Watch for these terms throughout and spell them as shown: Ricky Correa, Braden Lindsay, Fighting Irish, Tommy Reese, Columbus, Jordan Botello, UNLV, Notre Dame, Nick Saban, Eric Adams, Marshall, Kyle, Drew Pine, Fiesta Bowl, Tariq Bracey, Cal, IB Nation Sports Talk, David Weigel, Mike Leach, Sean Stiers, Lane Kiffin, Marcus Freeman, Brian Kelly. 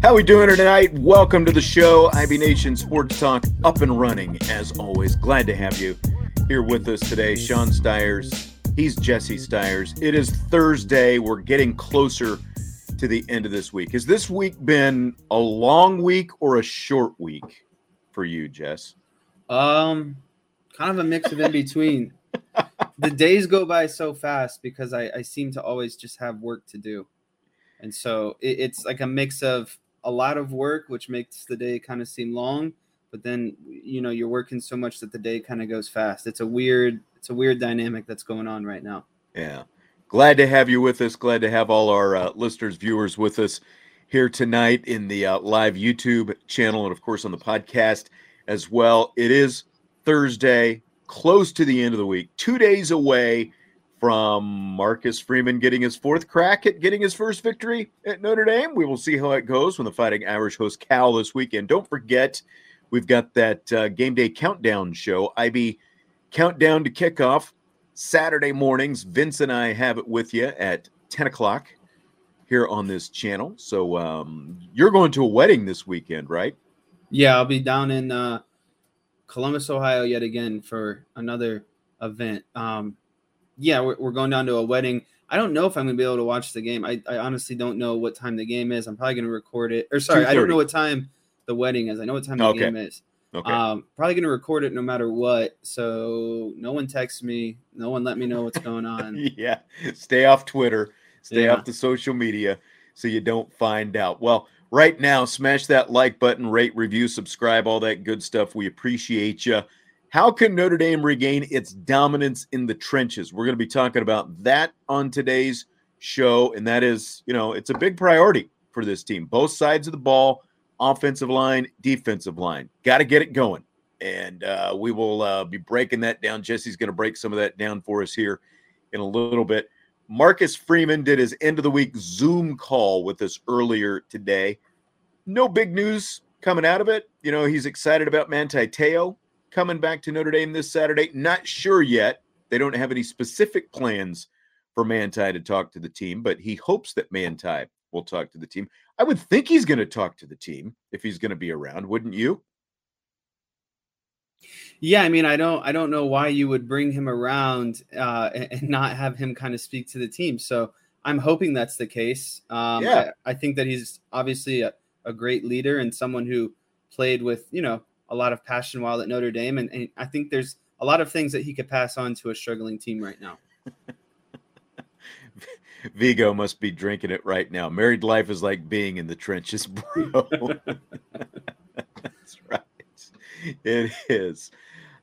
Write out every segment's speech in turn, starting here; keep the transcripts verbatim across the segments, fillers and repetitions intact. How we doing tonight? Welcome to the show. I B Nation Sports Talk up and running as always. Glad to have you here with us today. Sean Stiers, he's Jesse Stiers. It is Thursday. We're getting closer to the end of this week. Has this week been a long week or a short week for you, Jess? Um, kind of a mix of in between. The days go by so fast because I, I seem to always just have work to do. And so it, it's like a mix of a lot of work, which makes the day kind of seem long, but then, you know, you're working so much that the day kind of goes fast. It's a weird, it's a weird dynamic that's going on right now. Yeah. Glad to have you with us. Glad to have all our uh, listeners, viewers with us here tonight in the uh, live YouTube channel. And of course on the podcast as well. It is Thursday, close to the end of the week, two days away from Marcus Freeman getting his fourth crack at getting his first victory at Notre Dame. We will see how it goes when the Fighting Irish host Cal this weekend. Don't forget, we've got that uh, game day countdown show, I B Countdown to Kickoff, Saturday mornings. Vince and I have it with you at ten o'clock here on this channel. So um, you're going to a wedding this weekend, right? Yeah, I'll be down in uh, Columbus, Ohio yet again for another event. Um Yeah, we're going down to a wedding. I don't know if I'm going to be able to watch the game. I, I honestly don't know what time the game is. I'm probably going to record it. Or sorry, I don't know what time the wedding is. I know what time the okay. game is. Okay. Um, probably going to record it no matter what. So no one texts me. No one let me know what's going on. Yeah, stay off Twitter. Stay yeah. off the social media so you don't find out. Well, right now, smash that like button, rate, review, subscribe, all that good stuff. We appreciate you. How can Notre Dame regain its dominance in the trenches? We're going to be talking about that on today's show, and that is, you know, it's a big priority for this team. Both sides of the ball, offensive line, defensive line. Got to get it going, and uh, we will uh, be breaking that down. Jesse's going to break some of that down for us here in a little bit. Marcus Freeman did his end-of-the-week Zoom call with us earlier today. No big news coming out of it. You know, he's excited about Manti Te'o coming back to Notre Dame this Saturday. Not sure yet. They don't have any specific plans for Manti to talk to the team, but he hopes that Manti will talk to the team. I would think he's going to talk to the team if he's going to be around, wouldn't you? Yeah, I mean, I don't I don't know why you would bring him around uh, and not have him kind of speak to the team. So I'm hoping that's the case. Um, yeah. I, I think that he's obviously a, a great leader and someone who played with, you know, a lot of passion while at Notre Dame. And, and I think there's a lot of things that he could pass on to a struggling team right now. Vigo must be drinking it right now. Married life is like being in the trenches, bro. That's right. It is.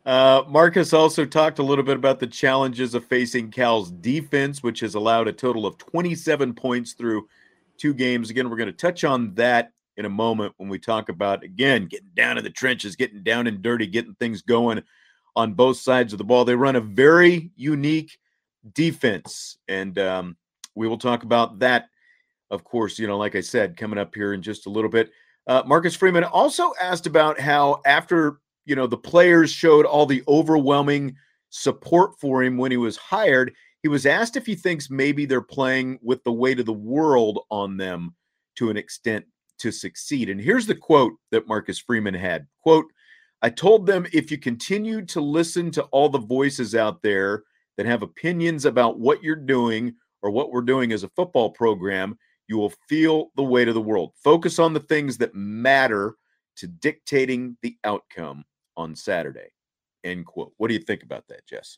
Uh, Marcus also talked a little bit about the challenges of facing Cal's defense, which has allowed a total of twenty-seven points through two games. Again, we're going to touch on that in a moment when we talk about, again, getting down in the trenches, getting down and dirty, getting things going on both sides of the ball. They run a very unique defense, and um, we will talk about that, of course, you know, like I said, coming up here in just a little bit. Uh, Marcus Freeman also asked about how after, you know, the players showed all the overwhelming support for him when he was hired, He was asked if he thinks maybe they're playing with the weight of the world on them to an extent to succeed. And here's the quote that Marcus Freeman had. Quote, I told them, if you continue to listen to all the voices out there that have opinions about what you're doing or what we're doing as a football program, you will feel the weight of the world. Focus on the things that matter to dictating the outcome on Saturday, end quote. What do you think about that, Jess?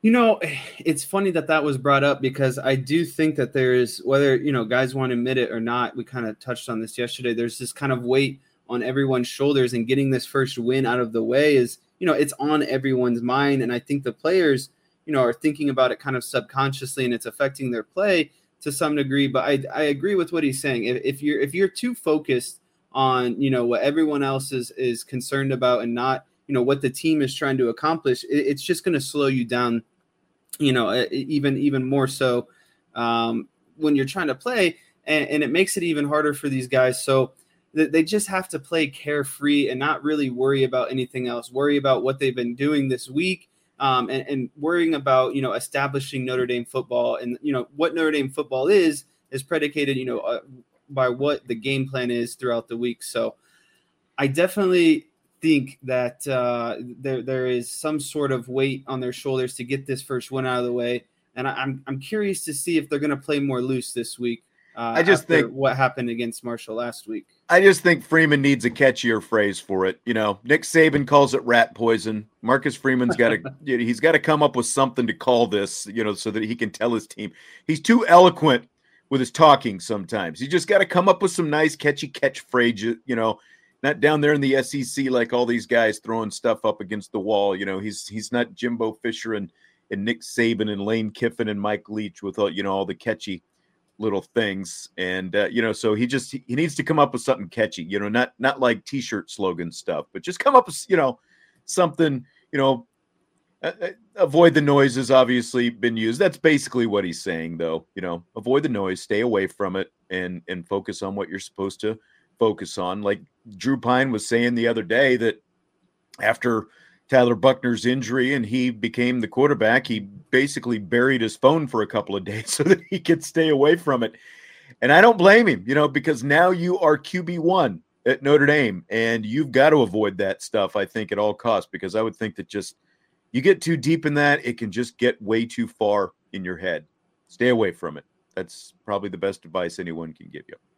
You know, it's funny that that was brought up, because I do think that there is, whether, you know, guys want to admit it or not, we kind of touched on this yesterday, there's this kind of weight on everyone's shoulders, and getting this first win out of the way is, you know, it's on everyone's mind. And I think the players, you know, are thinking about it kind of subconsciously, and it's affecting their play to some degree. But I, I agree with what he's saying. If, if you're if you're too focused on, you know, what everyone else is, is concerned about, and not, you know, what the team is trying to accomplish, it, it's just going to slow you down, you know, even even more so um, when you're trying to play. And, and it makes it even harder for these guys. So th- they just have to play carefree and not really worry about anything else, worry about what they've been doing this week, um, and, and worrying about, you know, establishing Notre Dame football. And, you know, what Notre Dame football is, is predicated, you know, uh, by what the game plan is throughout the week. So I definitely think that uh, there there is some sort of weight on their shoulders to get this first one out of the way. And I, I'm I'm curious to see if they're going to play more loose this week. Uh, I just think what happened against Marshall last week. I just think Freeman needs a catchier phrase for it. You know, Nick Saban calls it rat poison. Marcus Freeman's got to he's got to come up with something to call this, you know, so that he can tell his team. He's too eloquent with his talking sometimes. You just got to come up with some nice catchy catchphrase, you know, not down there in the S E C like all these guys throwing stuff up against the wall. You know, he's he's not Jimbo Fisher and, and Nick Saban and Lane Kiffin and Mike Leach with, all, you know, all the catchy little things. And, uh, you know, so he just he needs to come up with something catchy, you know, not not like T-shirt slogan stuff, but just come up with, you know, something, you know, Uh, avoid the noise has obviously been used. That's basically what he's saying, though. You know, avoid the noise, stay away from it, and and focus on what you're supposed to focus on. Like Drew Pine was saying the other day, that after Tyler Buckner's injury and he became the quarterback, he basically buried his phone for a couple of days so that he could stay away from it. And I don't blame him, you know, because now you are Q B one at Notre Dame, and you've got to avoid that stuff, I think, at all costs, because I would think that just you get too deep in that, it can just get way too far in your head. Stay away from it. That's probably the best advice anyone can give you.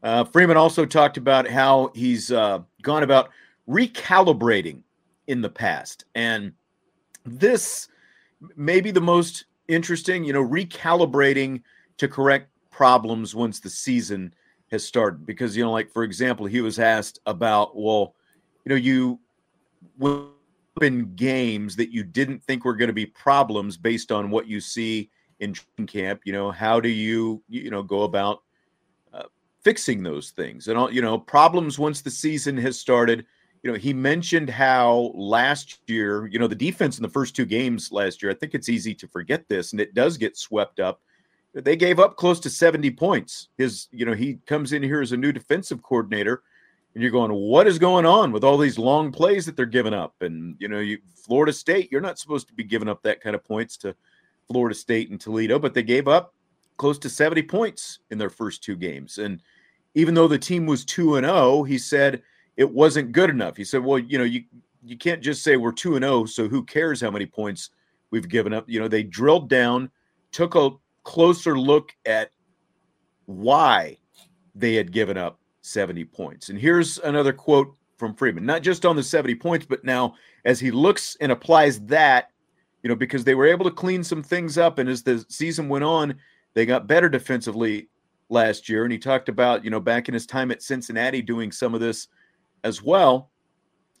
Uh, Freeman also talked about how he's uh, gone about recalibrating in the past. And this may be the most interesting, you know, recalibrating to correct problems once the season has started. Because, you know, like, for example, he was asked about, well, you know, you, when open games that you didn't think were going to be problems based on what you see in training camp? You know, how do you, you know, go about uh, fixing those things? And all, you know, problems once the season has started. You know, he mentioned how last year, you know, the defense in the first two games last year, I think it's easy to forget this, and it does get swept up. They gave up close to seventy points. His, you know, he comes in here as a new defensive coordinator, and you're going, what is going on with all these long plays that they're giving up? And, you know, you, Florida State, you're not supposed to be giving up that kind of points to Florida State and Toledo, but they gave up close to seventy points in their first two games. And even though the team was two and oh, he said it wasn't good enough. He said, well, you know, you, you can't just say we're two and oh, so who cares how many points we've given up. You know, they drilled down, took a closer look at why they had given up seventy points. And here's another quote from Freeman, not just on the seventy points, but now as he looks and applies that, you know, because they were able to clean some things up. And as the season went on, they got better defensively last year. And he talked about, you know, back in his time at Cincinnati doing some of this as well,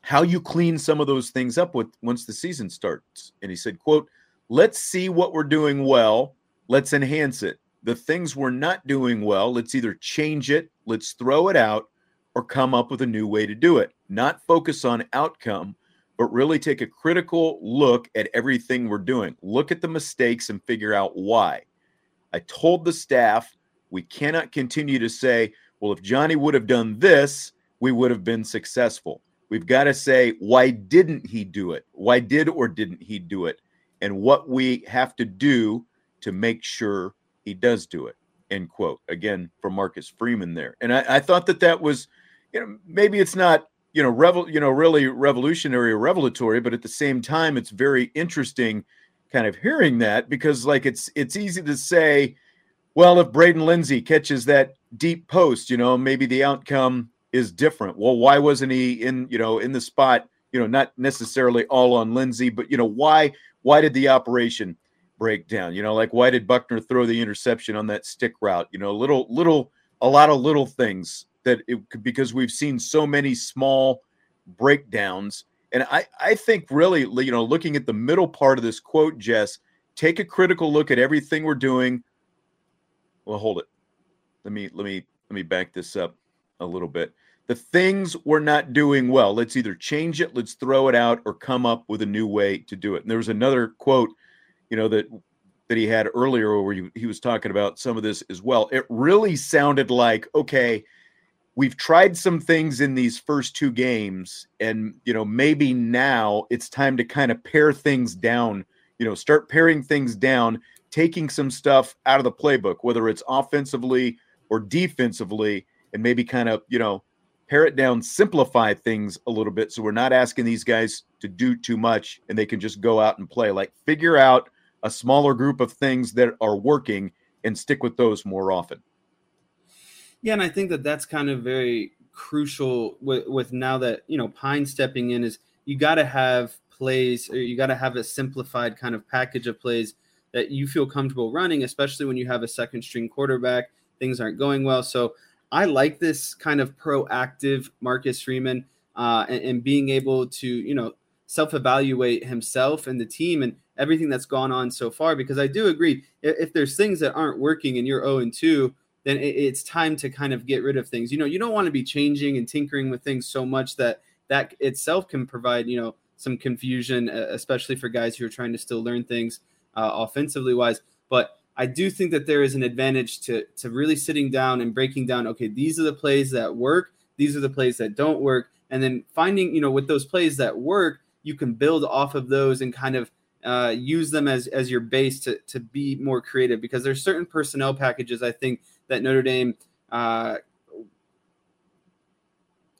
how you clean some of those things up with once the season starts. And he said, quote, let's see what we're doing well. Let's enhance it. The things we're not doing well, let's either change it, let's throw it out, or come up with a new way to do it. Not focus on outcome, but really take a critical look at everything we're doing. Look at the mistakes and figure out why. I told the staff we cannot continue to say, well, if Johnny would have done this, we would have been successful. We've got to say, why didn't he do it? Why did or didn't he do it? And what we have to do to make sure he does do it, end quote. Again, from Marcus Freeman there. And I, I thought that that was, you know, maybe it's not, you know, revel, you know, really revolutionary or revelatory, but at the same time, it's very interesting kind of hearing that, because like, it's, it's easy to say, well, if Braden Lindsay catches that deep post, you know, maybe the outcome is different. Well, why wasn't he in, you know, in the spot, you know, not necessarily all on Lindsay, but you know, why, why did the operation breakdown, you know, like why did Buckner throw the interception on that stick route? You know, little, little, a lot of little things that it could, because we've seen so many small breakdowns. And I, I think really, you know, looking at the middle part of this quote, Jess, take a critical look at everything we're doing. Well, hold it. Let me, let me, let me back this up a little bit. The things we're not doing well, let's either change it, let's throw it out, or come up with a new way to do it. And there was another quote, you know, that that he had earlier where he, he was talking about some of this as well. It really sounded like, okay, we've tried some things in these first two games, and, you know, maybe now it's time to kind of pare things down, you know, start paring things down, taking some stuff out of the playbook, whether it's offensively or defensively, and maybe kind of, you know, pare it down, simplify things a little bit so we're not asking these guys to do too much and they can just go out and play. Like, figure out a smaller group of things that are working and stick with those more often. Yeah, and I think that that's kind of very crucial with, with now that, you know, Pine stepping in, is you got to have plays, or you got to have a simplified kind of package of plays that you feel comfortable running, especially when you have a second string quarterback, things aren't going well. So I like this kind of proactive Marcus Freeman uh, and, and being able to, you know, self-evaluate himself and the team and everything that's gone on so far, because I do agree, if, if there's things that aren't working and you're oh and two, then it, it's time to kind of get rid of things. You know, you don't want to be changing and tinkering with things so much that that itself can provide, you know, some confusion, especially for guys who are trying to still learn things uh, offensively wise. But I do think that there is an advantage to to really sitting down and breaking down, okay, these are the plays that work, these are the plays that don't work, and then finding, you know, with those plays that work, you can build off of those and kind of uh, use them as as your base to to be more creative, because there's certain personnel packages, I think, that Notre Dame, uh,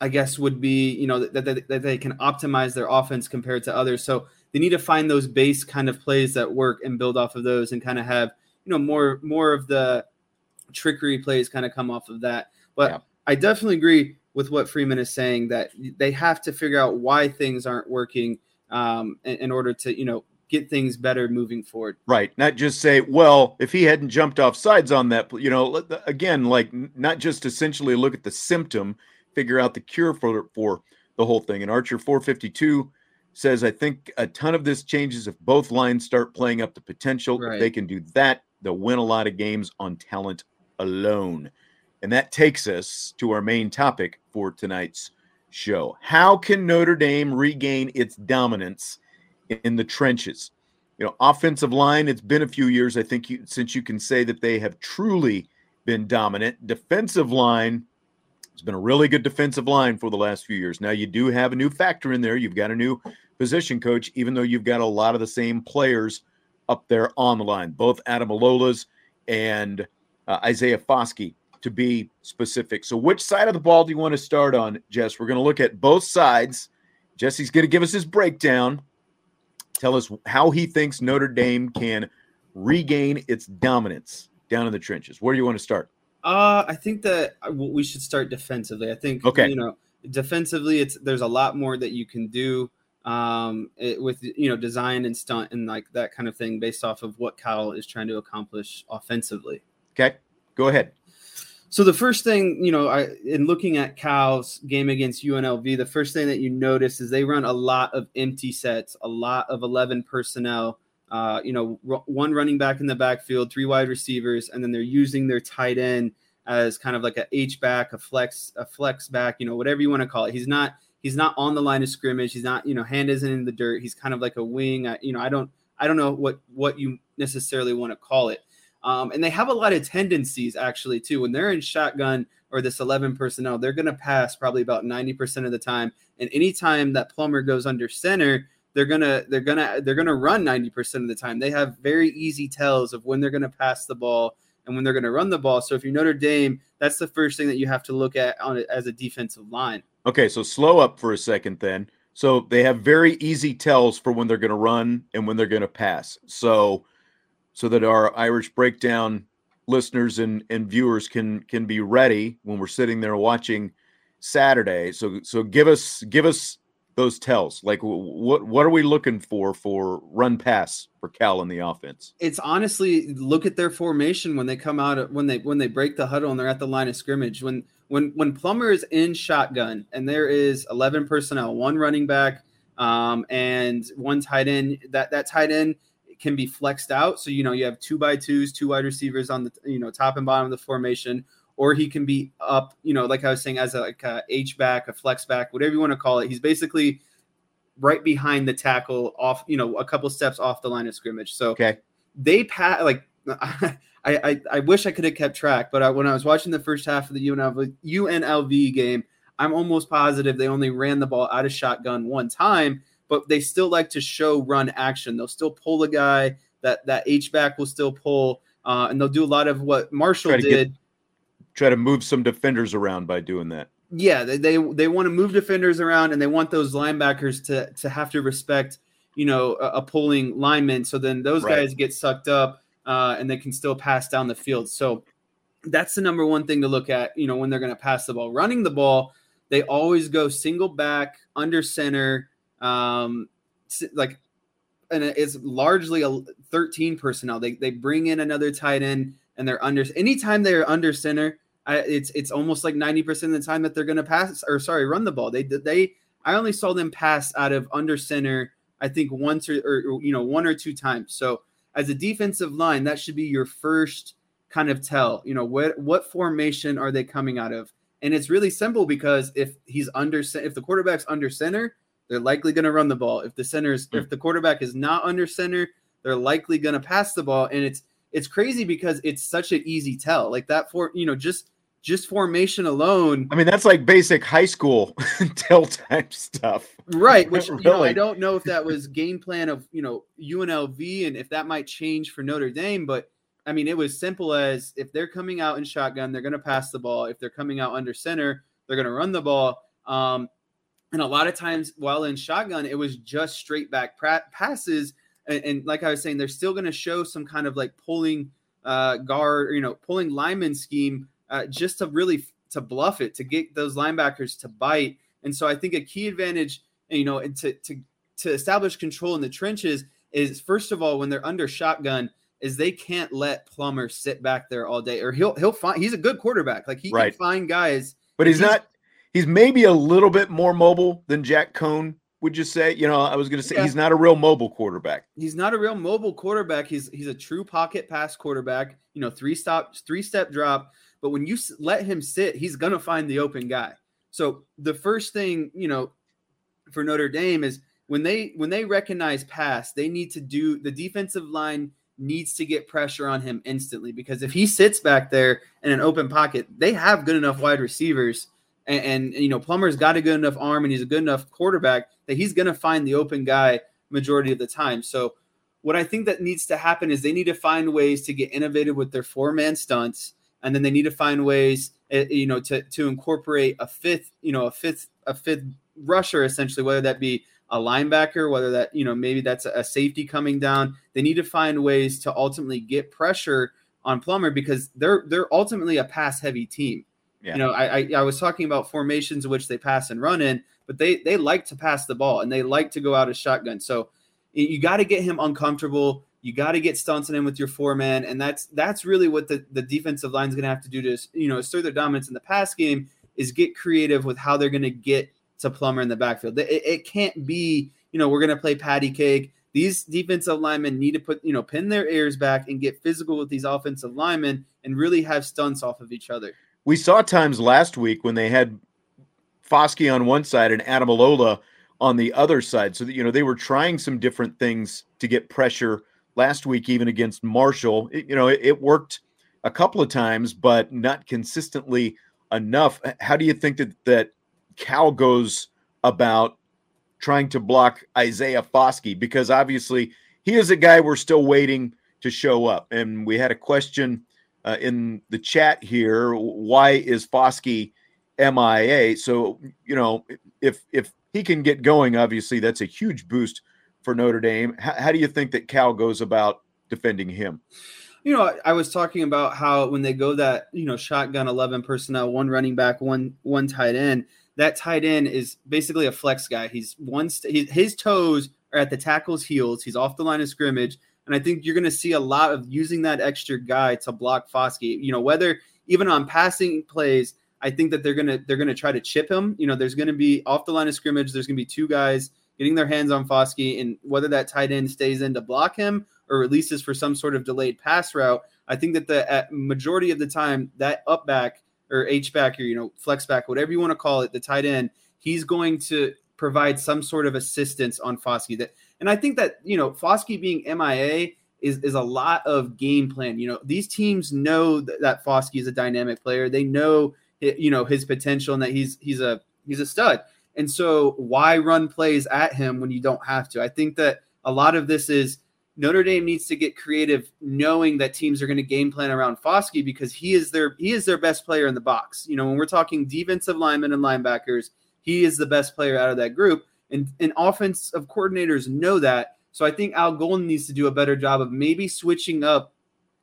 I guess, would be, you know, that, that, that they can optimize their offense compared to others. So they need to find those base kind of plays that work and build off of those and kind of have, you know, more more of the trickery plays kind of come off of that. But yeah, I definitely agree with what Freeman is saying, that they have to figure out why things aren't working um, in, in order to, you know, get things better moving forward. Right. Not just say, well, if he hadn't jumped off sides on that, you know, again, like not just essentially look at the symptom, figure out the cure for, for the whole thing. And Archer four fifty-two says, I think a ton of this changes if both lines start playing up to potential. Right. If they can do that, they'll win a lot of games on talent alone. And that takes us to our main topic for tonight's show. How can Notre Dame regain its dominance in the trenches? You know, offensive line, it's been a few years, I think, you, since you can say that they have truly been dominant. Defensive line, it's been a really good defensive line for the last few years. Now, you do have a new factor in there. You've got a new position coach, even though you've got a lot of the same players up there on the line, both Adam Alolas and uh, Isaiah Foskey, to be specific. So which side of the ball do you want to start on, Jess? We're going to look at both sides. Jesse's going to give us his breakdown, tell us how he thinks Notre Dame can regain its dominance down in the trenches. Where do you want to start? Uh, I think that we should start defensively. I think, okay. you know, defensively, it's there's a lot more that you can do um, it, with, you know, design and stunt and like that kind of thing based off of what Kyle is trying to accomplish offensively. Okay, go ahead. So the first thing, you know, I, in looking at Cal's game against U N L V, the first thing that you notice is they run a lot of empty sets, a lot of eleven personnel, uh, you know, r- one running back in the backfield, three wide receivers, and then they're using their tight end as kind of like a H-back, a flex, a flex back, you know, whatever you want to call it. He's not he's not on the line of scrimmage. He's not, you know, hand isn't in the dirt. He's kind of like a wing. I, you know, I don't I don't know what what you necessarily want to call it. Um, and they have a lot of tendencies, actually, too. When they're in shotgun or this eleven personnel, they're going to pass probably about ninety percent of the time. And any time that Plummer goes under center, they're going to they're going to they're going to run ninety percent of the time. They have very easy tells of when they're going to pass the ball and when they're going to run the ball. So if you're Notre Dame, that's the first thing that you have to look at on as a defensive line. OK, so slow up for a second then. So they have very easy tells for when they're going to run and when they're going to pass. So so that our Irish Breakdown listeners and, and viewers can can be ready when we're sitting there watching Saturday. So so give us give us those tells. Like what what are we looking for for run pass for Cal in the offense? It's honestly look at their formation when they come out when they when they break the huddle and they're at the line of scrimmage. When when when Plummer is in shotgun and there is eleven personnel, one running back um, and one tight end. That that tight end can be flexed out. So, you know, you have two by twos, two wide receivers on the, you know, top and bottom of the formation, or he can be up, you know, like I was saying, as a, like a H back, a flex back, whatever you want to call it. He's basically right behind the tackle off, you know, a couple steps off the line of scrimmage. So okay. they pat like, I, I, I wish I could have kept track, but I, when I was watching the first half of the U N L V game, I'm almost positive they only ran the ball out of shotgun one time, but they still like to show run action. They'll still pull a guy that that H-back will still pull. Uh, and they'll do a lot of what Marshall try did. Get, try to move some defenders around by doing that. Yeah. They, they, they want to move defenders around and they want those linebackers to, to have to respect, you know, a, a pulling lineman. So then those right. guys get sucked up uh, and they can still pass down the field. So that's the number one thing to look at, you know, when they're going to pass the ball, running the ball, they always go single back under center, Um, like, and it's largely a thirteen personnel. They they bring in another tight end and they're under. Anytime they're under center, I, it's it's almost like ninety percent of the time that they're going to pass or sorry, run the ball. They they I only saw them pass out of under center. I think once or, or you know one or two times. So as a defensive line, that should be your first kind of tell. You know what what formation are they coming out of? And it's really simple because if he's under if the quarterback's under center, they're likely going to run the ball. If the center is, if the quarterback is not under center, they're likely going to pass the ball. And it's it's crazy because it's such an easy tell. Like that for you know just just formation alone. I mean that's like basic high school tell type stuff, right? Which really. you know, I don't know if that was game plan of you know U N L V and if that might change for Notre Dame. But I mean it was simple as if they're coming out in shotgun, they're going to pass the ball. If they're coming out under center, they're going to run the ball. Um, And a lot of times while in shotgun, it was just straight back passes. And, and like I was saying, they're still going to show some kind of like pulling uh, guard, or, you know, pulling lineman scheme uh, just to really to bluff it, to get those linebackers to bite. And so I think a key advantage, you know, to to to establish control in the trenches is, first of all, when they're under shotgun, is they can't let Plummer sit back there all day or he'll he'll find he's a good quarterback. Like he right. can find guys. But he's, he's not. He's maybe a little bit more mobile than Jack Cohn would you say? You know, I was going to say yeah. he's not a real mobile quarterback. He's not a real mobile quarterback. He's he's a true pocket pass quarterback. You know, three stop, three step drop. But when you let him sit, he's going to find the open guy. So the first thing, you know, for Notre Dame is when they when they recognize pass, they need to do the defensive line needs to get pressure on him instantly, because if he sits back there in an open pocket, they have good enough wide receivers. And, and, and you know, Plummer's got a good enough arm and he's a good enough quarterback that he's going to find the open guy majority of the time. So what I think that needs to happen is they need to find ways to get innovative with their four-man stunts. And then they need to find ways, you know, to, to incorporate a fifth, you know, a fifth, a fifth rusher, essentially, whether that be a linebacker, whether that, you know, maybe that's a safety coming down. They need to find ways to ultimately get pressure on Plummer, because they're, they're ultimately a pass heavy team. Yeah. You know, I, I, I was talking about formations in which they pass and run in, but they, they like to pass the ball and they like to go out as shotgun. So you got to get him uncomfortable. You got to get stunts in him with your four man. And that's, that's really what the, the defensive line is going to have to do to, you know, assert their dominance in the pass game, is get creative with how they're going to get to Plummer in the backfield. It, it can't be, you know, we're going to play patty cake. These defensive linemen need to put, you know, pin their ears back and get physical with these offensive linemen and really have stunts off of each other. We saw times last week when they had Foskey on one side and Adam Alola on the other side. So that, you know, they were trying some different things to get pressure last week, even against Marshall. It, you know, it, it worked a couple of times, but not consistently enough. How do you think that, that Cal goes about trying to block Isaiah Foskey? Because obviously he is a guy we're still waiting to show up. And we had a question uh, in the chat here. Why is Foskey M I A? So, you know, if, if he can get going, obviously that's a huge boost for Notre Dame. How, how do you think that Cal goes about defending him? You know, I was talking about how when they go that, you know, shotgun eleven personnel, one running back, one, one tight end, that tight end is basically a flex guy. He's one. St- his toes are at the tackle's heels. He's off the line of scrimmage. And I think you're going to see a lot of using that extra guy to block Foskey. You know, whether even on passing plays, I think that they're going to, they're going to try to chip him. You know, there's going to be off the line of scrimmage. There's going to be two guys getting their hands on Foskey, and whether that tight end stays in to block him or releases for some sort of delayed pass route, I think that the at majority of the time that up back, or H-back, or, you know, flex back, whatever you want to call it, the tight end, he's going to provide some sort of assistance on Foskey. That, and I think that, you know, Foskey being M I A is, is a lot of game plan. You know, these teams know that, that Foskey is a dynamic player. They know, you know, his potential and that he's he's a he's a stud. And so why run plays at him when you don't have to? I think that a lot of this is Notre Dame needs to get creative, knowing that teams are going to game plan around Foskey, because he is their he is their best player in the box. You know, when we're talking defensive linemen and linebackers, he is the best player out of that group. And, and offensive coordinators know that. So I think Al Golden needs to do a better job of maybe switching up,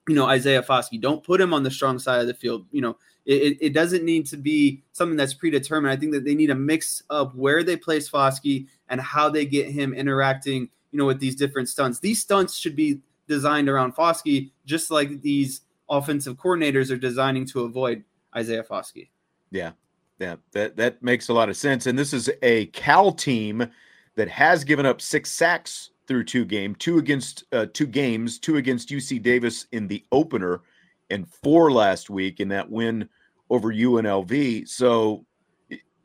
you know, Isaiah Foskey. Don't put him on the strong side of the field. You know, it, it doesn't need to be something that's predetermined. I think that they need to mix up where they place Foskey and how they get him interacting, you know, with these different stunts. These stunts should be designed around Foskey, just like these offensive coordinators are designing to avoid Isaiah Foskey. Yeah, yeah, that, that makes a lot of sense. And this is a Cal team that has given up six sacks through two game, two against uh, two games, two against U C Davis in the opener, and four last week in that win over U N L V. So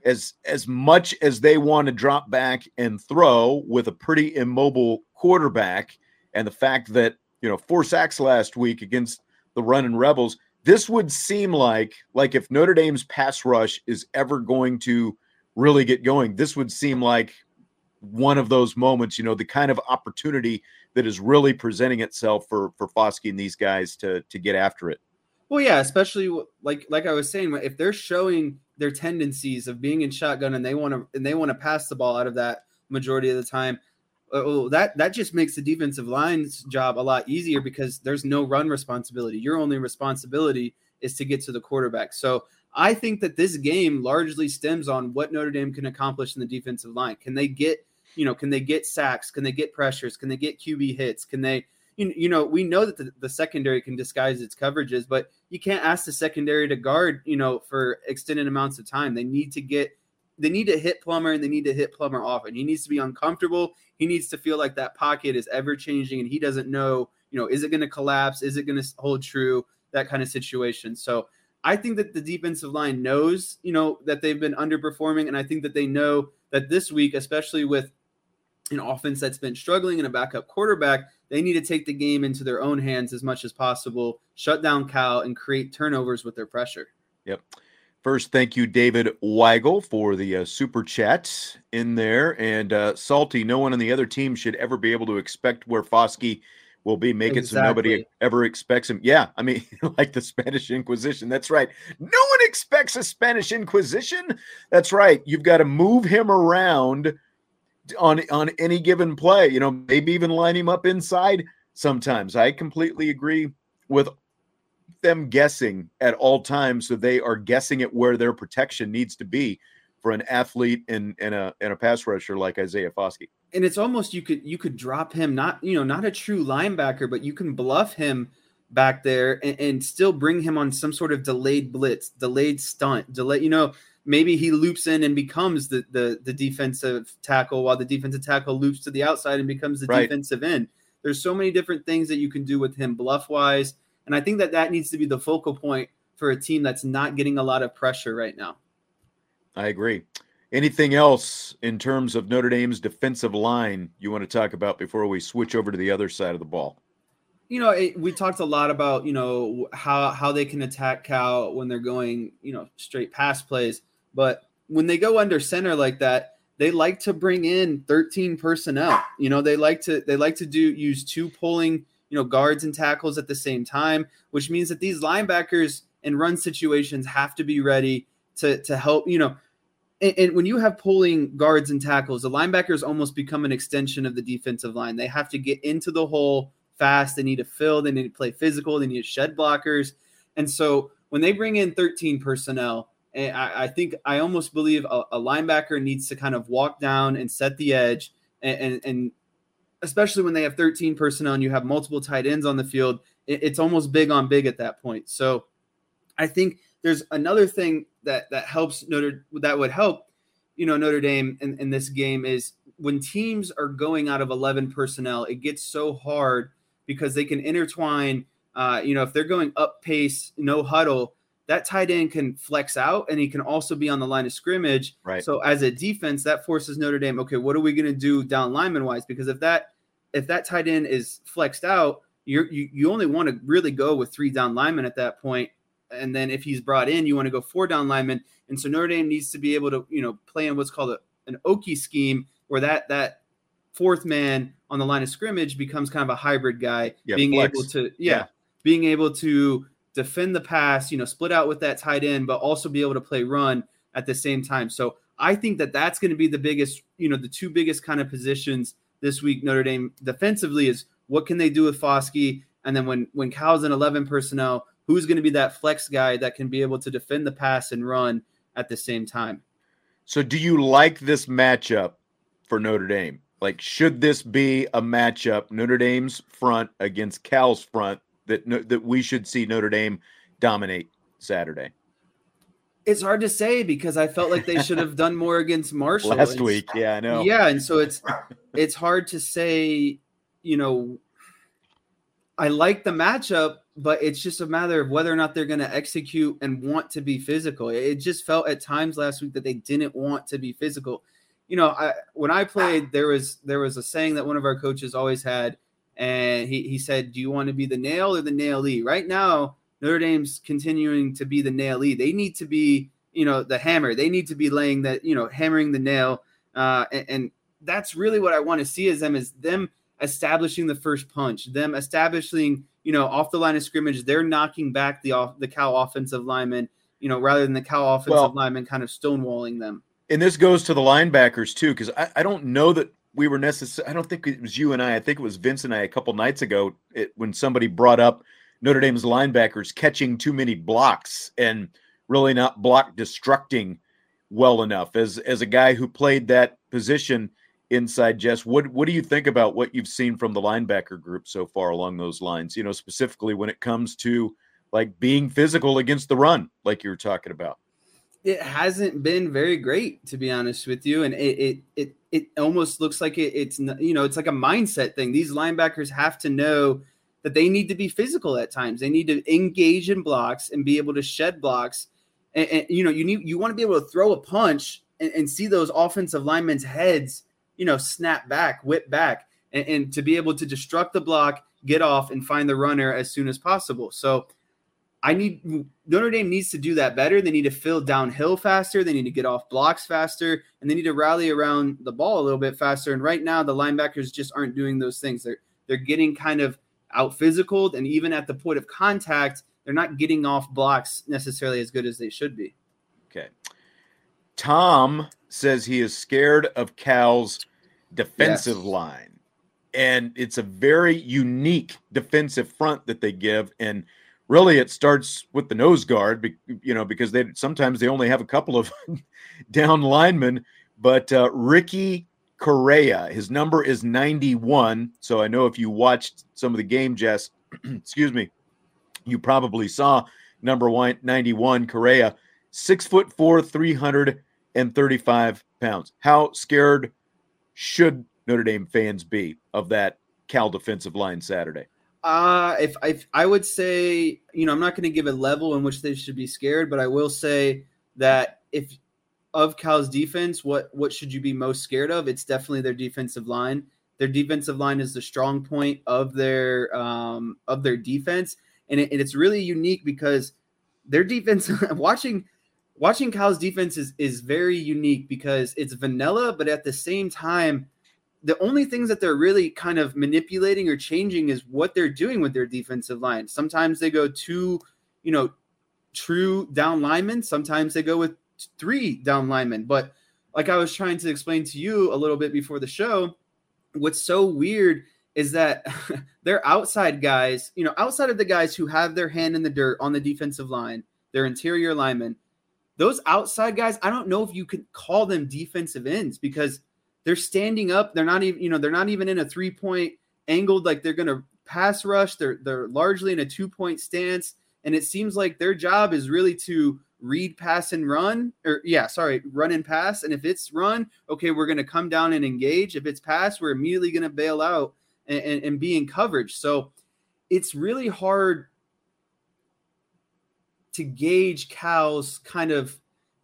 As as much as they want to drop back and throw with a pretty immobile quarterback, and the fact that, you know, four sacks last week against the running Rebels, this would seem like, like if Notre Dame's pass rush is ever going to really get going, this would seem like one of those moments, you know, the kind of opportunity that is really presenting itself for, for Foskey and these guys to, to get after it. Well, yeah, especially like like I was saying, if they're showing their tendencies of being in shotgun and they want to and they want to pass the ball out of that majority of the time, oh, that that just makes the defensive line's job a lot easier, because there's no run responsibility. Your only responsibility is to get to the quarterback. So I think that this game largely stems on what Notre Dame can accomplish in the defensive line. Can they get, you know, can they get sacks? Can they get pressures? Can they get Q B hits? Can they, you know, we know that the, the secondary can disguise its coverages, but you can't ask the secondary to guard, you know, for extended amounts of time. They need to get they need to hit Plummer, and they need to hit Plummer often. He needs to be uncomfortable. He needs to feel like that pocket is ever changing, and he doesn't know, you know, is it going to collapse? Is it going to hold true? That kind of situation. So I think that the defensive line knows, you know, that they've been underperforming. And I think that they know that this week, especially with an offense that's been struggling and a backup quarterback, they need to take the game into their own hands as much as possible, shut down Cal, and create turnovers with their pressure. Yep. First, thank you, David Weigel, for the uh, super chat in there. And uh, Salty, no one on the other team should ever be able to expect where Foskey will be. Make it exactly. So nobody ever expects him. Yeah, I mean, like the Spanish Inquisition. That's right. No one expects a Spanish Inquisition. That's right. You've got to move him around on on any given play. You know, maybe even line him up inside sometimes. I completely agree with them guessing at all times, so they are guessing at where their protection needs to be for an athlete and, and a and a pass rusher like Isaiah Foskey. And it's almost you could you could drop him, not you know not a true linebacker, but you can bluff him back there and, and still bring him on some sort of delayed blitz, delayed stunt, delay. You know, maybe he loops in and becomes the the, the defensive tackle, while the defensive tackle loops to the outside and becomes the right. defensive end. There's so many different things that you can do with him bluff wise, and I think that that needs to be the focal point for a team that's not getting a lot of pressure right now. I agree. Anything else in terms of Notre Dame's defensive line you want to talk about before we switch over to the other side of the ball? You know, it, we talked a lot about, you know, how, how they can attack Cal when they're going, you know, straight pass plays. But when they go under center like that, they like to bring in thirteen personnel. You know, they like to they like to do use two pulling, you know, guards and tackles at the same time, which means that these linebackers in run situations have to be ready to to help, you know. And, and when you have pulling guards and tackles, the linebackers almost become an extension of the defensive line. They have to get into the hole fast. They need to fill. They need to play physical. They need to shed blockers. And so when they bring in thirteen personnel, and I, I think I almost believe a, a linebacker needs to kind of walk down and set the edge. And, and, and especially when they have thirteen personnel and you have multiple tight ends on the field, it, it's almost big on big at that point. So I think there's another thing that that helps Notre that would help, you know, Notre Dame in, in this game is when teams are going out of eleven personnel, it gets so hard because they can intertwine. Uh, you know, if they're going up pace, no huddle, that tight end can flex out and he can also be on the line of scrimmage. Right. So as a defense, that forces Notre Dame, okay, what are we going to do down lineman wise? Because if that if that tight end is flexed out, you're, you you only want to really go with three down linemen at that point. And then if he's brought in, you want to go four down linemen. And so Notre Dame needs to be able to, you know, play in what's called a, an Oki scheme, where that that fourth man on the line of scrimmage becomes kind of a hybrid guy, yeah, being flex. able to, yeah, yeah, being able to defend the pass, you know, split out with that tight end, but also be able to play run at the same time. So I think that that's going to be the biggest, you know, the two biggest kind of positions this week, Notre Dame defensively, is what can they do with Foskey? And then when, when Cal's in eleven personnel, who's going to be that flex guy that can be able to defend the pass and run at the same time? So do you like this matchup for Notre Dame? Like, should this be a matchup, Notre Dame's front against Cal's front, that that we should see Notre Dame dominate Saturday? It's hard to say, because I felt like they should have done more against Marshall. Last and, week, yeah, I know. Yeah, and so it's it's hard to say, you know, I like the matchup, but it's just a matter of whether or not they're going to execute and want to be physical. It just felt at times last week that they didn't want to be physical. You know, I, when I played, there was there was a saying that one of our coaches always had, and he, he said, do you want to be the nail or the nailee? Right now, Notre Dame's continuing to be the nailee. They need to be, you know, the hammer. They need to be laying that, you know, hammering the nail. Uh, and, and that's really what I want to see is them is them establishing the first punch, them establishing, you know, off the line of scrimmage, they're knocking back the off the Cal offensive linemen, you know, rather than the Cal offensive well, linemen kind of stonewalling them. And this goes to the linebackers too, because I, I don't know that we were necessary. I don't think it was you and I. I think it was Vince and I a couple nights ago it, when somebody brought up Notre Dame's linebackers catching too many blocks and really not block destructing well enough. As as a guy who played that position inside, Jess, what what do you think about what you've seen from the linebacker group so far along those lines, you know, specifically when it comes to like being physical against the run, like you were talking about? it hasn't been very great, to be honest with you. And it it it, it almost looks like it, it's, you know, it's like a mindset thing. These linebackers have to know that they need to be physical at times. They need to engage in blocks and be able to shed blocks. And, and you know, you need you want to be able to throw a punch and, and see those offensive linemen's heads, you know, snap back, whip back, and, and to be able to destruct the block, get off, and find the runner as soon as possible. So I need Notre Dame needs to do that better. They need to fill downhill faster. They need to get off blocks faster, and they need to rally around the ball a little bit faster. And right now, the linebackers just aren't doing those things. They're they're getting kind of out physicaled, and even at the point of contact, they're not getting off blocks necessarily as good as they should be. Okay. Tom says he is scared of Cal's defensive yes. line, and it's a very unique defensive front that they give. And really, it starts with the nose guard, you know, because they sometimes they only have a couple of down linemen. But uh, Ricky Correa, his number is ninety-one. So I know if you watched some of the game, Jess, excuse me, you probably saw number ninety-one, Correa, six foot four, three hundred thirty-five pounds. How scared should Notre Dame fans be of that Cal defensive line Saturday? Uh, if I, I would say, you know, I'm not going to give a level in which they should be scared, but I will say that if of Cal's defense, what, what should you be most scared of? It's definitely their defensive line. Their defensive line is the strong point of their, um, of their defense. And, it, and it's really unique because their defense watching, watching Cal's defense is, is very unique because it's vanilla, but at the same time, the only things that they're really kind of manipulating or changing is what they're doing with their defensive line. Sometimes they go two, you know, true down linemen. Sometimes they go with three down linemen. But like I was trying to explain to you a little bit before the show, what's so weird is that they're outside guys, you know, outside of the guys who have their hand in the dirt on the defensive line, their interior linemen, those outside guys, I don't know if you could call them defensive ends because they're standing up. They're not even, you know, they're not even in a three point angled, like they're going to pass rush. They're, they're largely in a two point stance. And it seems like their job is really to read, pass and run, or yeah, sorry, run and pass. And if it's run, okay, we're going to come down and engage. If it's pass, we're immediately going to bail out and, and, and be in coverage. So it's really hard to gauge Cal's kind of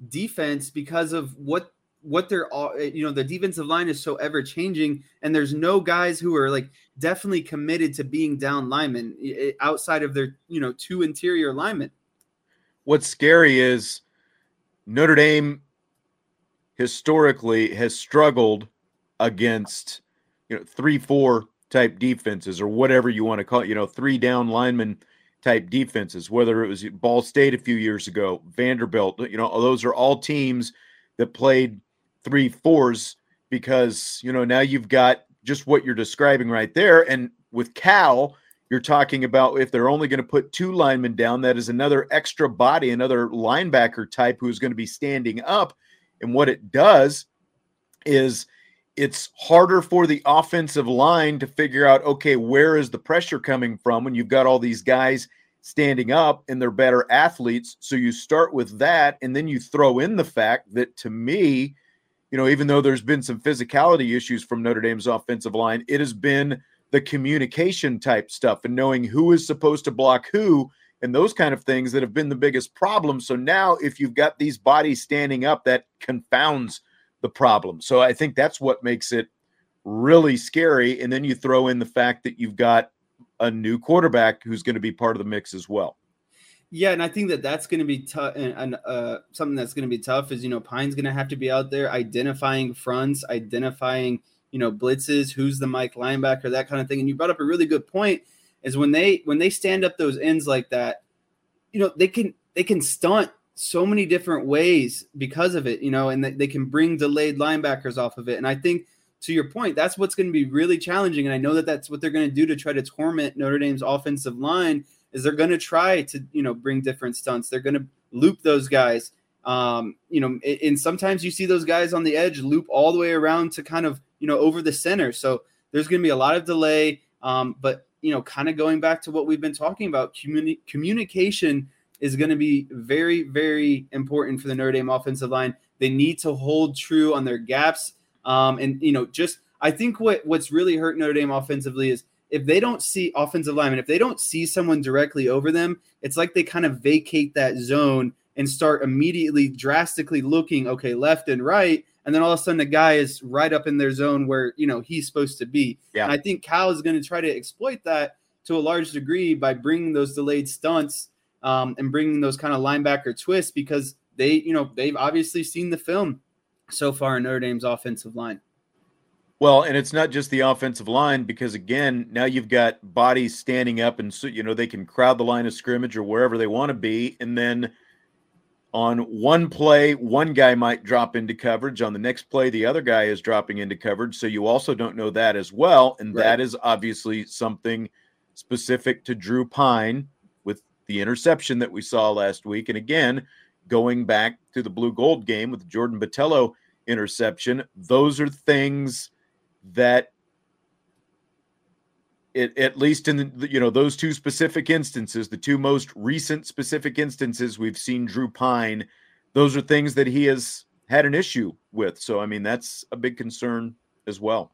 defense because of what, what they're all, you know, the defensive line is so ever changing and there's no guys who are like definitely committed to being down linemen outside of their, you know, two interior linemen. What's scary is Notre Dame historically has struggled against, you know, three, four type defenses or whatever you want to call it, you know, three down linemen type defenses, whether it was Ball State a few years ago, Vanderbilt, you know, those are all teams that played three fours because, you know, now you've got just what you're describing right there. And with Cal, you're talking about if they're only going to put two linemen down, that is another extra body, another linebacker type who's going to be standing up. And what it does is it's harder for the offensive line to figure out, okay, where is the pressure coming from when you've got all these guys standing up and they're better athletes. So you start with that, and then you throw in the fact that, to me, you know, even though there's been some physicality issues from Notre Dame's offensive line, it has been the communication type stuff and knowing who is supposed to block who and those kind of things that have been the biggest problem. So now if you've got these bodies standing up, that confounds the problem. So I think that's what makes it really scary. And then you throw in the fact that you've got a new quarterback who's going to be part of the mix as well. Yeah, and I think that that's going to be tough, and, and uh, something that's going to be tough is, you know, Pine's going to have to be out there identifying fronts, identifying, you know, blitzes, who's the Mike linebacker, that kind of thing. And you brought up a really good point is when they when they stand up those ends like that, you know, they can they can stunt so many different ways because of it, you know, and they can bring delayed linebackers off of it. And I think, to your point, that's what's going to be really challenging. And I know that that's what they're going to do to try to torment Notre Dame's offensive line. Is they're going to try to, you know, bring different stunts. They're going to loop those guys. Um, you know, and sometimes you see those guys on the edge loop all the way around to kind of, you know, over the center. So there's going to be a lot of delay. Um, but, you know, kind of going back to what we've been talking about, communi- communication is going to be very, very important for the Notre Dame offensive line. They need to hold true on their gaps. Um, and, you know, just I think what what's really hurt Notre Dame offensively is if they don't see offensive linemen, if they don't see someone directly over them, it's like they kind of vacate that zone and start immediately drastically looking, okay, left and right. And then all of a sudden the guy is right up in their zone where, you know, he's supposed to be. Yeah. And I think Cal is going to try to exploit that to a large degree by bringing those delayed stunts um, and bringing those kind of linebacker twists because they, you know, they've obviously seen the film so far in Notre Dame's offensive line. Well, and it's not just the offensive line because, again, now you've got bodies standing up and, so, you know, they can crowd the line of scrimmage or wherever they want to be. And then on one play, one guy might drop into coverage. On the next play, the other guy is dropping into coverage. So you also don't know that as well. And right. That is obviously something specific to Drew Pine with the interception that we saw last week. And, again, going back to the blue-gold game with the Jordan Botello interception, those are things – that it, at least in the, you know, those two specific instances, the two most recent specific instances we've seen Drew Pine, those are things that he has had an issue with. So, I mean, that's a big concern as well.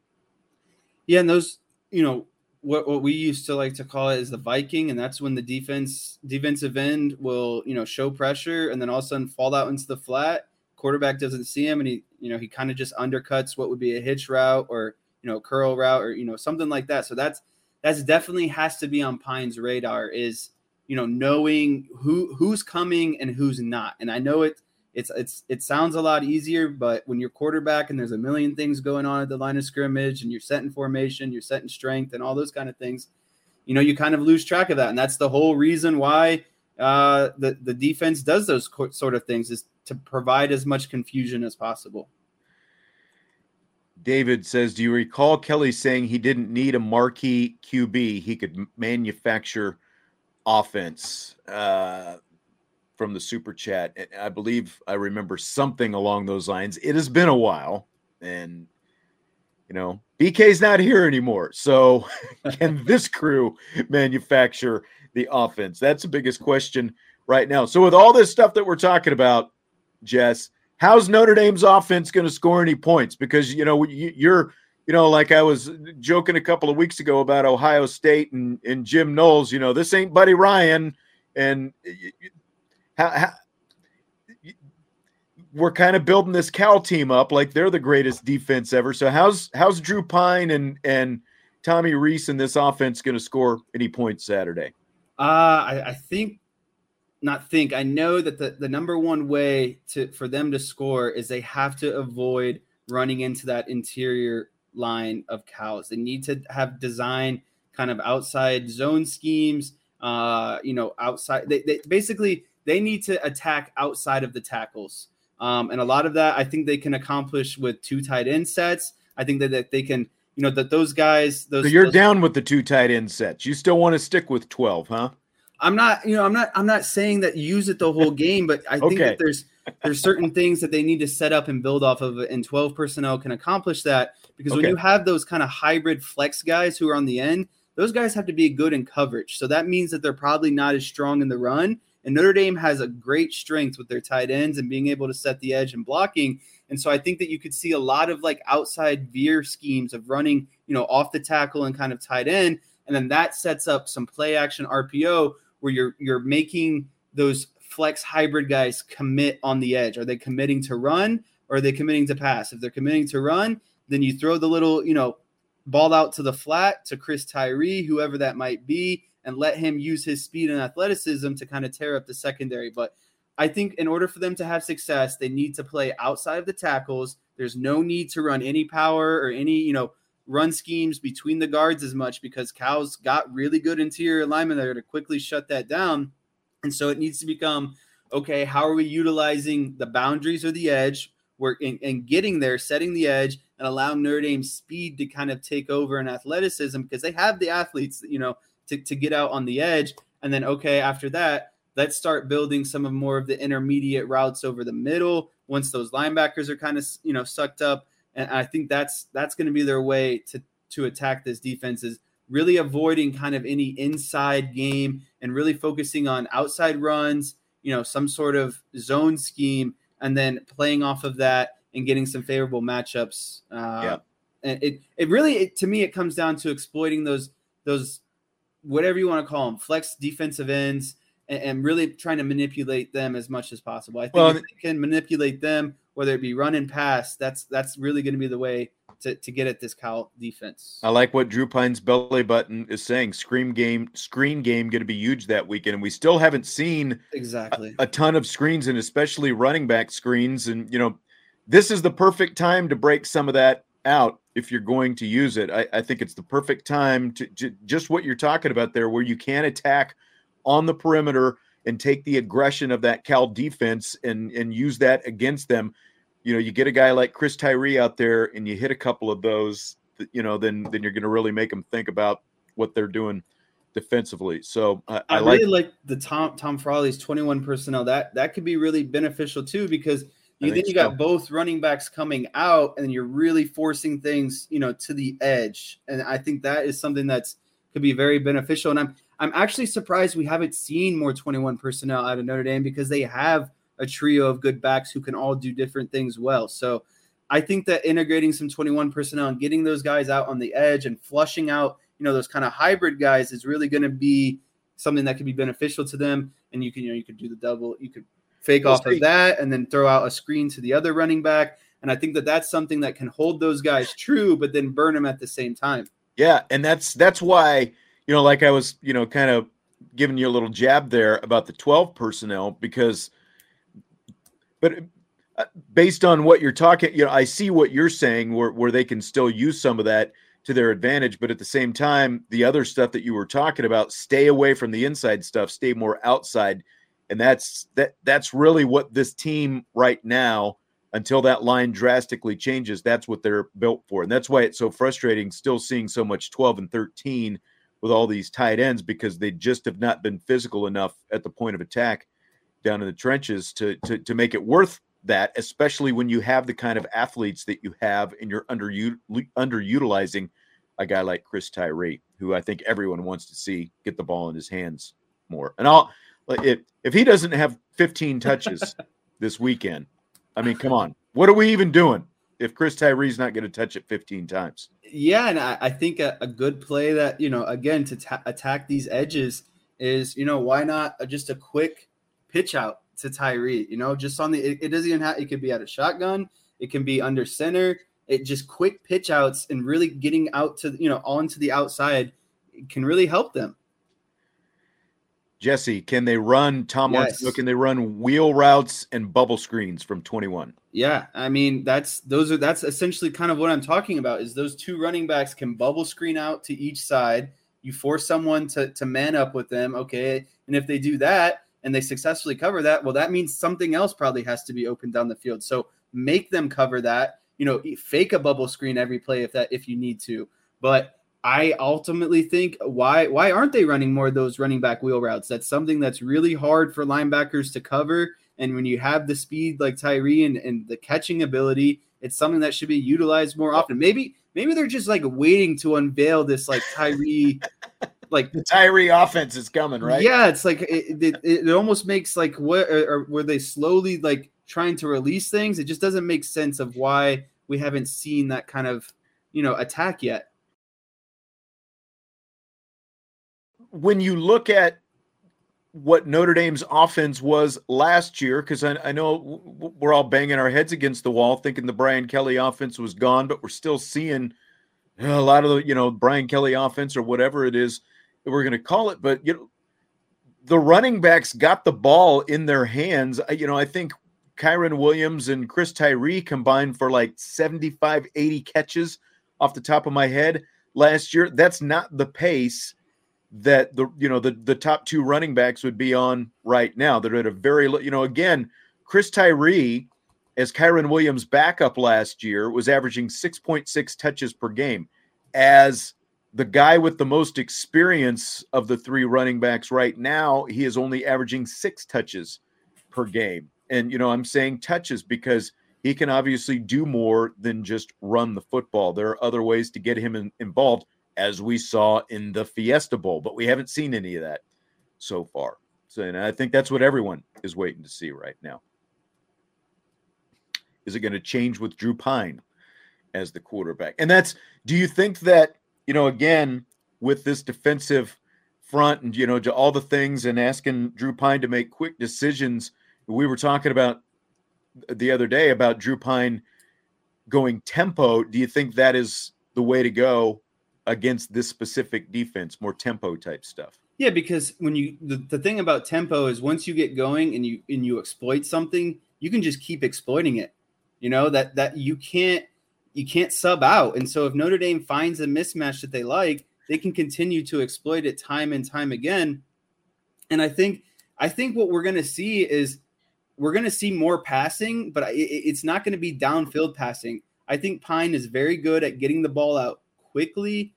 Yeah. And those, you know, what, what we used to like to call it is the Viking. And that's when the defense defensive end will, you know, show pressure and then all of a sudden fall out into the flat. Quarterback doesn't see him. And he, you know, he kind of just undercuts what would be a hitch route or, you know, curl route or, you know, something like that. So that's, that's definitely has to be on Pine's radar is, you know, knowing who who's coming and who's not. And I know it, it's, it's, it sounds a lot easier, but when you're quarterback and there's a million things going on at the line of scrimmage and you're setting formation, you're setting strength and all those kind of things, you know, you kind of lose track of that. And that's the whole reason why uh, the, the defense does those co- sort of things is to provide as much confusion as possible. David says, do you recall Kelly saying he didn't need a marquee Q B? He could manufacture offense uh, from the super chat. I believe I remember something along those lines. It has been a while and, you know, B K's not here anymore. So can this crew manufacture the offense? That's the biggest question right now. So with all this stuff that we're talking about, Jess, how's Notre Dame's offense going to score any points? Because, you know, you're, you know, like I was joking a couple of weeks ago about Ohio State and, and Jim Knowles, you know, this ain't Buddy Ryan. And how, how, we're kind of building this Cal team up like they're the greatest defense ever. So how's how's Drew Pine and, and Tommy Reese and this offense going to score any points Saturday? Uh, I, I think. Not think. I know that the, the number one way to for them to score is they have to avoid running into that interior line of Cal's. They need to have design kind of outside zone schemes, uh, you know, outside. They, they basically, they need to attack outside of the tackles. Um, and a lot of that, I think they can accomplish with two tight end sets. I think that, that they can, you know, that those guys. Those, so you're those, down with the two tight end sets. You still want to stick with twelve, huh? I'm not, you know, I'm not, I'm not saying that use it the whole game, but I okay. think that there's, there's certain things that they need to set up and build off of, and twelve personnel can accomplish that because okay. when you have those kind of hybrid flex guys who are on the end, those guys have to be good in coverage. So that means that they're probably not as strong in the run. And Notre Dame has a great strength with their tight ends and being able to set the edge and blocking. And so I think that you could see a lot of like outside veer schemes of running, you know, off the tackle and kind of tight end. And then that sets up some play action R P O where you're you're making those flex hybrid guys commit on the edge. Are they committing to run or are they committing to pass? If they're committing to run, then you throw the little, you know, ball out to the flat to Chris Tyree, whoever that might be, and let him use his speed and athleticism to kind of tear up the secondary. But I think in order for them to have success, they need to play outside of the tackles. There's no need to run any power or any, you know, run schemes between the guards as much because Cal's got really good interior linemen there to quickly shut that down. And so it needs to become, okay, how are we utilizing the boundaries or the edge? We're in, in getting there, setting the edge and allowing Notre Dame's speed to kind of take over in athleticism because they have the athletes, you know, to, to get out on the edge. And then, okay, after that, let's start building some of more of the intermediate routes over the middle. Once those linebackers are kind of, you know, sucked up, and I think that's that's going to be their way to to attack this defense is really avoiding kind of any inside game and really focusing on outside runs, you know, some sort of zone scheme, and then playing off of that and getting some favorable matchups. Uh, yeah. And it, it really, it, to me, it comes down to exploiting those, those, whatever you want to call them, flex defensive ends, and, and really trying to manipulate them as much as possible. I think well, if they can manipulate them, whether it be run and pass, that's, that's really going to be the way to, to get at this Cal defense. I like what Drew Pine's belly button is saying. Screen game, screen game going to be huge that weekend. And we still haven't seen exactly a, a ton of screens, and especially running back screens. And, you know, this is the perfect time to break some of that out if you're going to use it. I, I think it's the perfect time to, to just what you're talking about there, where you can attack on the perimeter and take the aggression of that Cal defense and, and use that against them. You know, you get a guy like Chris Tyree out there and you hit a couple of those, you know, then, then you're going to really make them think about what they're doing defensively. So I, I, I really like, like the Tom, Tom Frawley's twenty-one personnel. That, that could be really beneficial too, because you then you so. got both running backs coming out and you're really forcing things, you know, to the edge. And I think that is something that's could be very beneficial. And I'm, I'm actually surprised we haven't seen more twenty-one personnel out of Notre Dame, because they have a trio of good backs who can all do different things well. So I think that integrating some twenty-one personnel and getting those guys out on the edge and flushing out, you know, those kind of hybrid guys is really going to be something that could be beneficial to them. And you can, you know, you could do the double, you could fake off of that and then throw out a screen to the other running back. And I think that that's something that can hold those guys true, but then burn them at the same time. Yeah. And that's, that's why, you know, like I was, you know, kind of giving you a little jab there about the twelve personnel, because, but based on what you're talking, you know, I see what you're saying, where, where they can still use some of that to their advantage. But at the same time, the other stuff that you were talking about, stay away from the inside stuff, stay more outside. And that's, that, that's really what this team right now, until that line drastically changes, that's what they're built for. And that's why it's so frustrating still seeing so much twelve and thirteen with all these tight ends, because they just have not been physical enough at the point of attack down in the trenches to, to, to make it worth that, especially when you have the kind of athletes that you have and you're under, underutilizing a guy like Chris Tyree, who I think everyone wants to see get the ball in his hands more. And I'll, if, if he doesn't have fifteen touches this weekend, I mean, come on, what are we even doing if Chris Tyree's not going to touch it fifteen times? Yeah, and I, I think a, a good play that, you know, again, to ta- attack these edges is, you know, why not just a quick pitch out to Tyree, you know, just on the, it, it doesn't even have, it could be at a shotgun, it can be under center, it just quick pitch outs and really getting out to, you know, onto the outside can really help them. Jesse, can they run, Tom wants to know, can they run wheel routes and bubble screens from twenty-one? Yeah, I mean, that's those are that's essentially kind of what I'm talking about, is those two running backs can bubble screen out to each side. You force someone to, to man up with them, okay, and if they do that and they successfully cover that, well, that means something else probably has to be open down the field. So make them cover that, you know, fake a bubble screen every play if that if you need to, but I ultimately think why why aren't they running more of those running back wheel routes? That's something that's really hard for linebackers to cover. And when you have the speed like Tyree and, and the catching ability, it's something that should be utilized more often. Maybe maybe they're just like waiting to unveil this like Tyree, like the Tyree offense is coming, right? Yeah, it's like it it, it almost makes like what or were they slowly like trying to release things? It just doesn't make sense of why we haven't seen that kind of, you know, attack yet. When you look at what Notre Dame's offense was last year, because I, I know we're all banging our heads against the wall thinking the Brian Kelly offense was gone, but we're still seeing a lot of the, you know, Brian Kelly offense or whatever it is that we're going to call it. But, you know, the running backs got the ball in their hands. You know, I think Kyren Williams and Chris Tyree combined for like seventy-five, eighty catches off the top of my head last year. That's not the pace that the, you know, the, the top two running backs would be on right now. They're at a very, you know, again, Chris Tyree as Kyren Williams' backup last year was averaging six point six touches per game. As the guy with the most experience of the three running backs right now, he is only averaging six touches per game. And, you know, I'm saying touches because he can obviously do more than just run the football. There are other ways to get him in, involved. as we saw in the Fiesta Bowl, but we haven't seen any of that so far. So, and I think that's what everyone is waiting to see right now. Is it going to change with Drew Pine as the quarterback? And that's, do you think that, you know, again, with this defensive front and, you know, to all the things and asking Drew Pine to make quick decisions, we were talking about the other day about Drew Pine going tempo. Do you think that is the way to go against this specific defense, more tempo type stuff? Yeah, because when you, the, the thing about tempo is once you get going and you, and you exploit something, you can just keep exploiting it. You know, that, that you can't, you can't sub out. And so if Notre Dame finds a mismatch that they like, they can continue to exploit it time and time again. And I think, I think what we're going to see is we're going to see more passing, but it, it's not going to be downfield passing. I think Pine is very good at getting the ball out quickly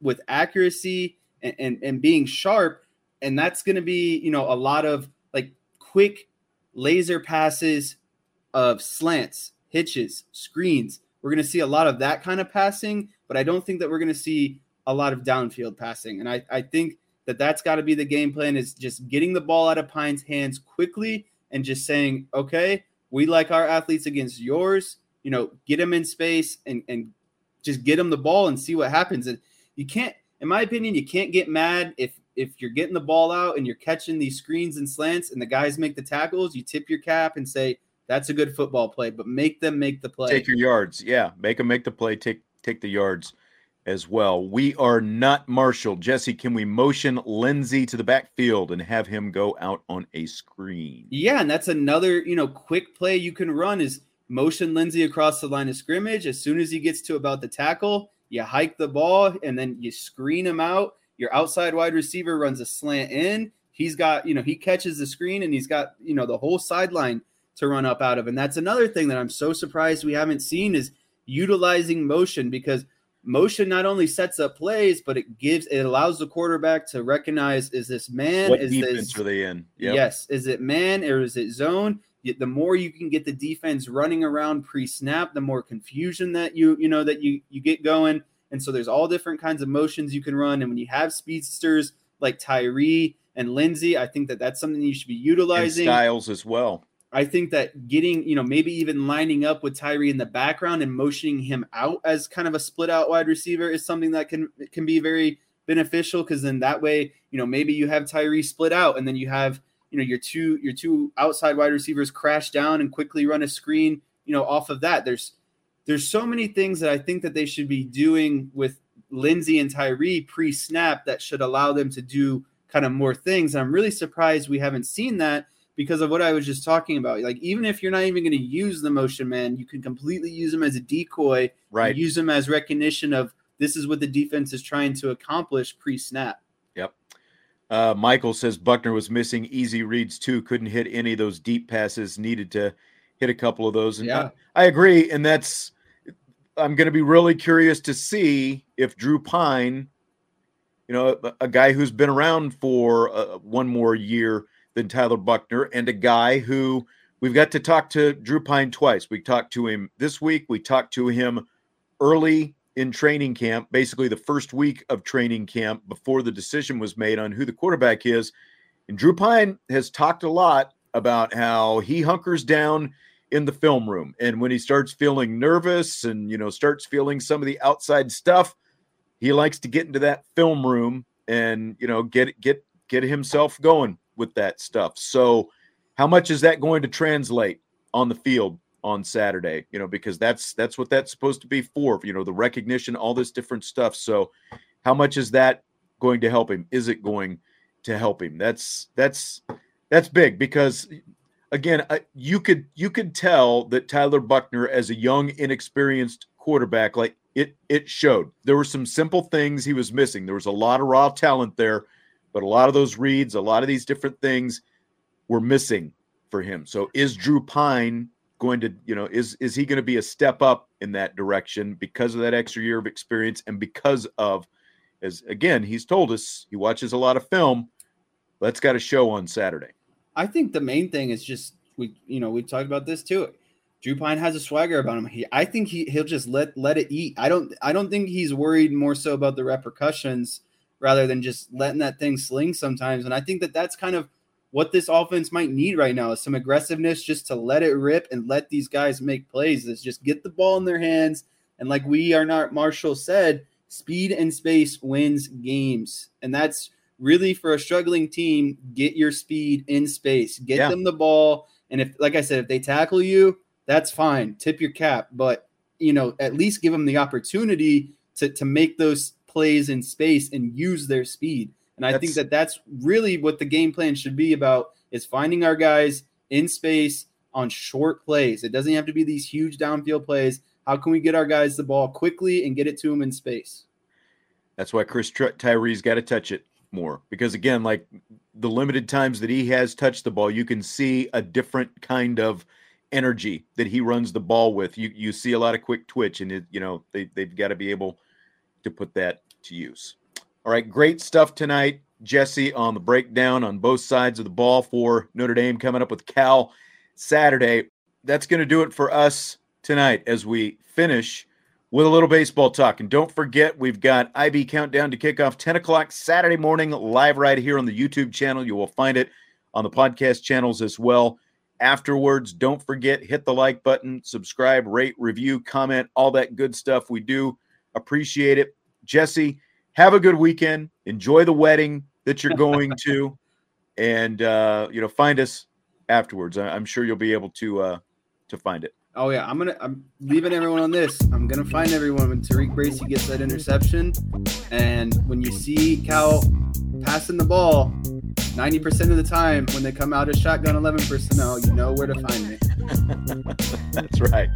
with accuracy and, and, and being sharp. And that's going to be, you know, a lot of like quick laser passes of slants, hitches, screens. We're going to see a lot of that kind of passing, but I don't think that we're going to see a lot of downfield passing. And I, I think that that's got to be the game plan, is just getting the ball out of Pine's hands quickly and just saying, okay, we like our athletes against yours, you know, get them in space and, and just get them the ball and see what happens. And you can't, in my opinion, you can't get mad if, if you're getting the ball out and you're catching these screens and slants and the guys make the tackles, you tip your cap and say, that's a good football play, but make them make the play. Take your yards. Yeah, make them make the play. Take take the yards as well. We are not Marshall. Jesse, can we motion Lindsay to the backfield and have him go out on a screen? Yeah, and that's another, you know, quick play you can run is motion Lindsay across the line of scrimmage. As soon as he gets to about the tackle, you hike the ball, and then you screen him out. Your outside wide receiver runs a slant in. He's got, you know, he catches the screen, and he's got, you know, the whole sideline to run up out of. And that's another thing that I'm so surprised we haven't seen, is utilizing motion, because motion not only sets up plays, but it gives, it allows the quarterback to recognize, is this man, what is defense this, are they in? Yep. Yes. Is it man or is it zone? The more you can get the defense running around pre-snap, the more confusion that you, you know, that you, you get going. And so there's all different kinds of motions you can run. And when you have speedsters like Tyree and Lindsay, I think that that's something you should be utilizing. And Stiles as well. I think that getting, you know, maybe even lining up with Tyree in the background and motioning him out as kind of a split out wide receiver is something that can, can be very beneficial. Cause then that way, you know, maybe you have Tyree split out and then you have, you know, your two, your two outside wide receivers crash down and quickly run a screen, you know, off of that. There's, there's so many things that I think that they should be doing with Lindsay and Tyree pre-snap that should allow them to do kind of more things. And I'm really surprised we haven't seen that, because of what I was just talking about. Like, even if you're not even going to use the motion man, you can completely use them as a decoy, right? Use them as recognition of this is what the defense is trying to accomplish pre-snap. Yep. Uh, Michael says Buckner was missing easy reads too. Couldn't hit any of those deep passes, needed to hit a couple of those. And yeah, I, I agree. And that's, I'm going to be really curious to see if Drew Pine, you know, a, a guy who's been around for uh, one more year than Tyler Buckner, and a guy who we've got to talk to Drew Pine twice. We talked to him this week. We talked to him early in training camp, basically the first week of training camp before the decision was made on who the quarterback is. And Drew Pine has talked a lot about how he hunkers down in the film room. And when he starts feeling nervous and, you know, starts feeling some of the outside stuff, he likes to get into that film room and, you know, get, get, get himself going with that stuff. So how much is that going to translate on the field on Saturday? You know, because that's, that's what that's supposed to be for, you know, the recognition, all this different stuff. So how much is that going to help him? Is it going to help him? That's, that's, that's big, because again, you could, you could tell that Tyler Buckner as a young, inexperienced quarterback, like it, it showed. There were some simple things he was missing. There was a lot of raw talent there, but a lot of those reads, a lot of these different things were missing for him. So is Drew Pine going to, you know, is, is he going to be a step up in that direction because of that extra year of experience? And because of, as again, he's told us, he watches a lot of film. That's got to show on Saturday. I think the main thing is just, we, you know, we talked about this too. Drew Pine has a swagger about him. He, I think he he'll just let let it eat. I don't I don't think he's worried more so about the repercussions rather than just letting that thing sling sometimes. And I think that that's kind of what this offense might need right now is some aggressiveness, just to let it rip and let these guys make plays. Let's just get the ball in their hands. And like we are not Marshall said, speed and space wins games. And that's really for a struggling team. Get your speed in space, get yeah. them the ball. And if, like I said, if they tackle you, that's fine. Tip your cap, but you know, at least give them the opportunity to, to make those plays in space and use their speed. And I that's, think that that's really what the game plan should be about, is finding our guys in space on short plays. It doesn't have to be these huge downfield plays. How can we get our guys the ball quickly and get it to them in space? That's why Chris Tyree's got to touch it more, because again, like the limited times that he has touched the ball, you can see a different kind of energy that he runs the ball with. You you see a lot of quick twitch, and it, you know, they, they've got to be able to put that to use. All right, great stuff tonight, Jesse, on the breakdown on both sides of the ball for Notre Dame coming up with Cal Saturday. That's going to do it for us tonight as we finish with a little baseball talk. And don't forget, we've got I B Countdown to Kickoff, ten o'clock Saturday morning, live right here on the YouTube channel. You will find it on the podcast channels as well. Afterwards, don't forget, hit the like button, subscribe, rate, review, comment, all that good stuff. We do appreciate it. Jesse, have a good weekend. Enjoy the wedding that you're going to. And, uh, you know, find us afterwards. I- I'm sure you'll be able to uh, to find it. Oh, yeah. I'm going to – I'm leaving everyone on this. I'm going to find everyone when Tariq Bracey gets that interception. And when you see Cal passing the ball – ninety percent of the time when they come out as shotgun eleven personnel, you know where to find me. That's right.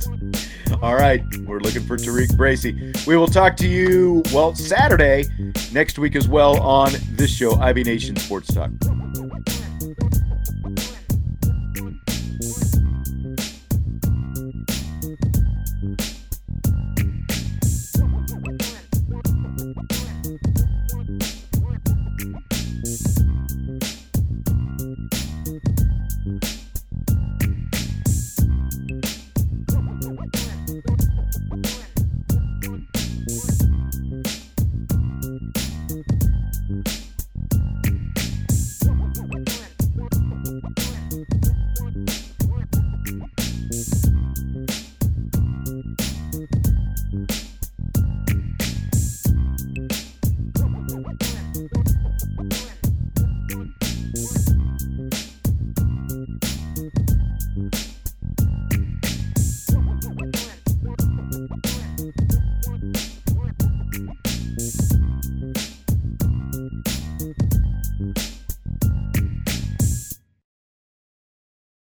All right. We're looking for Tariq Bracey. We will talk to you, well, Saturday next week as well on this show, I B Nation Sports Talk.